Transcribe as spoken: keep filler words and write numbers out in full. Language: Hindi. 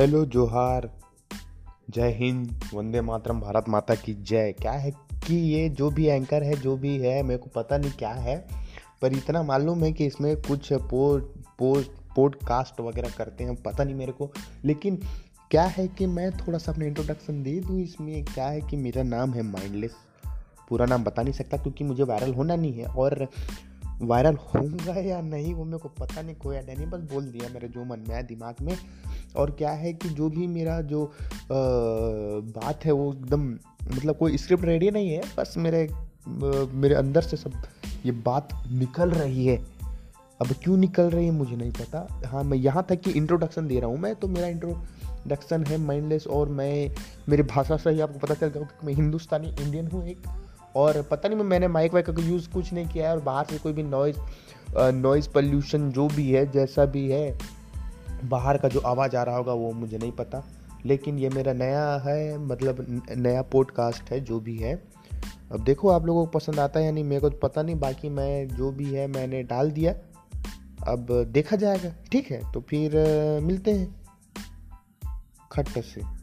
हेलो, जोहार, जय हिंद, वंदे मातरम, भारत माता की जय। क्या है कि ये जो भी एंकर है, जो भी है, मेरे को पता नहीं क्या है, पर इतना मालूम है कि इसमें कुछ पो, पो, पॉडकास्ट वगैरह करते हैं, पता नहीं मेरे को। लेकिन क्या है कि मैं थोड़ा सा अपना इंट्रोडक्शन दे दूँ इसमें। क्या है कि मेरा नाम है माइंडलेस, पूरा नाम बता नहीं सकता क्योंकि मुझे वायरल होना नहीं है, और वायरल होगा या नहीं वो मेरे को पता नहीं, कोई आइडिया नहीं, बस बोल दिया मेरे जो मन में आया दिमाग में। और क्या है कि जो भी मेरा जो आ, बात है वो एकदम, मतलब कोई स्क्रिप्ट रेडी नहीं है, बस मेरे मेरे अंदर से सब ये बात निकल रही है। अब क्यों निकल रही है मुझे नहीं पता। हाँ, मैं यहाँ तक कि इंट्रोडक्शन दे रहा हूँ मैं, तो मेरा इंट्रोडक्शन है माइंडलेस, और मैं मेरी भाषा से ही आपको पता चल गया कि मैं हिंदुस्तानी इंडियन हूँ एक। और पता नहीं, मैं मैंने माइक वाइक का यूज़ कुछ नहीं किया है, और बाहर से कोई भी नॉइज़ नॉइज़ पोल्यूशन जो भी है, जैसा भी है, बाहर का जो आवाज़ आ रहा होगा वो मुझे नहीं पता। लेकिन ये मेरा नया है, मतलब नया पॉडकास्ट है जो भी है। अब देखो आप लोगों को पसंद आता है या नहीं मेरे को तो पता नहीं, बाकी मैं जो भी है मैंने डाल दिया, अब देखा जाएगा। ठीक है, तो फिर मिलते हैं खट्टे से।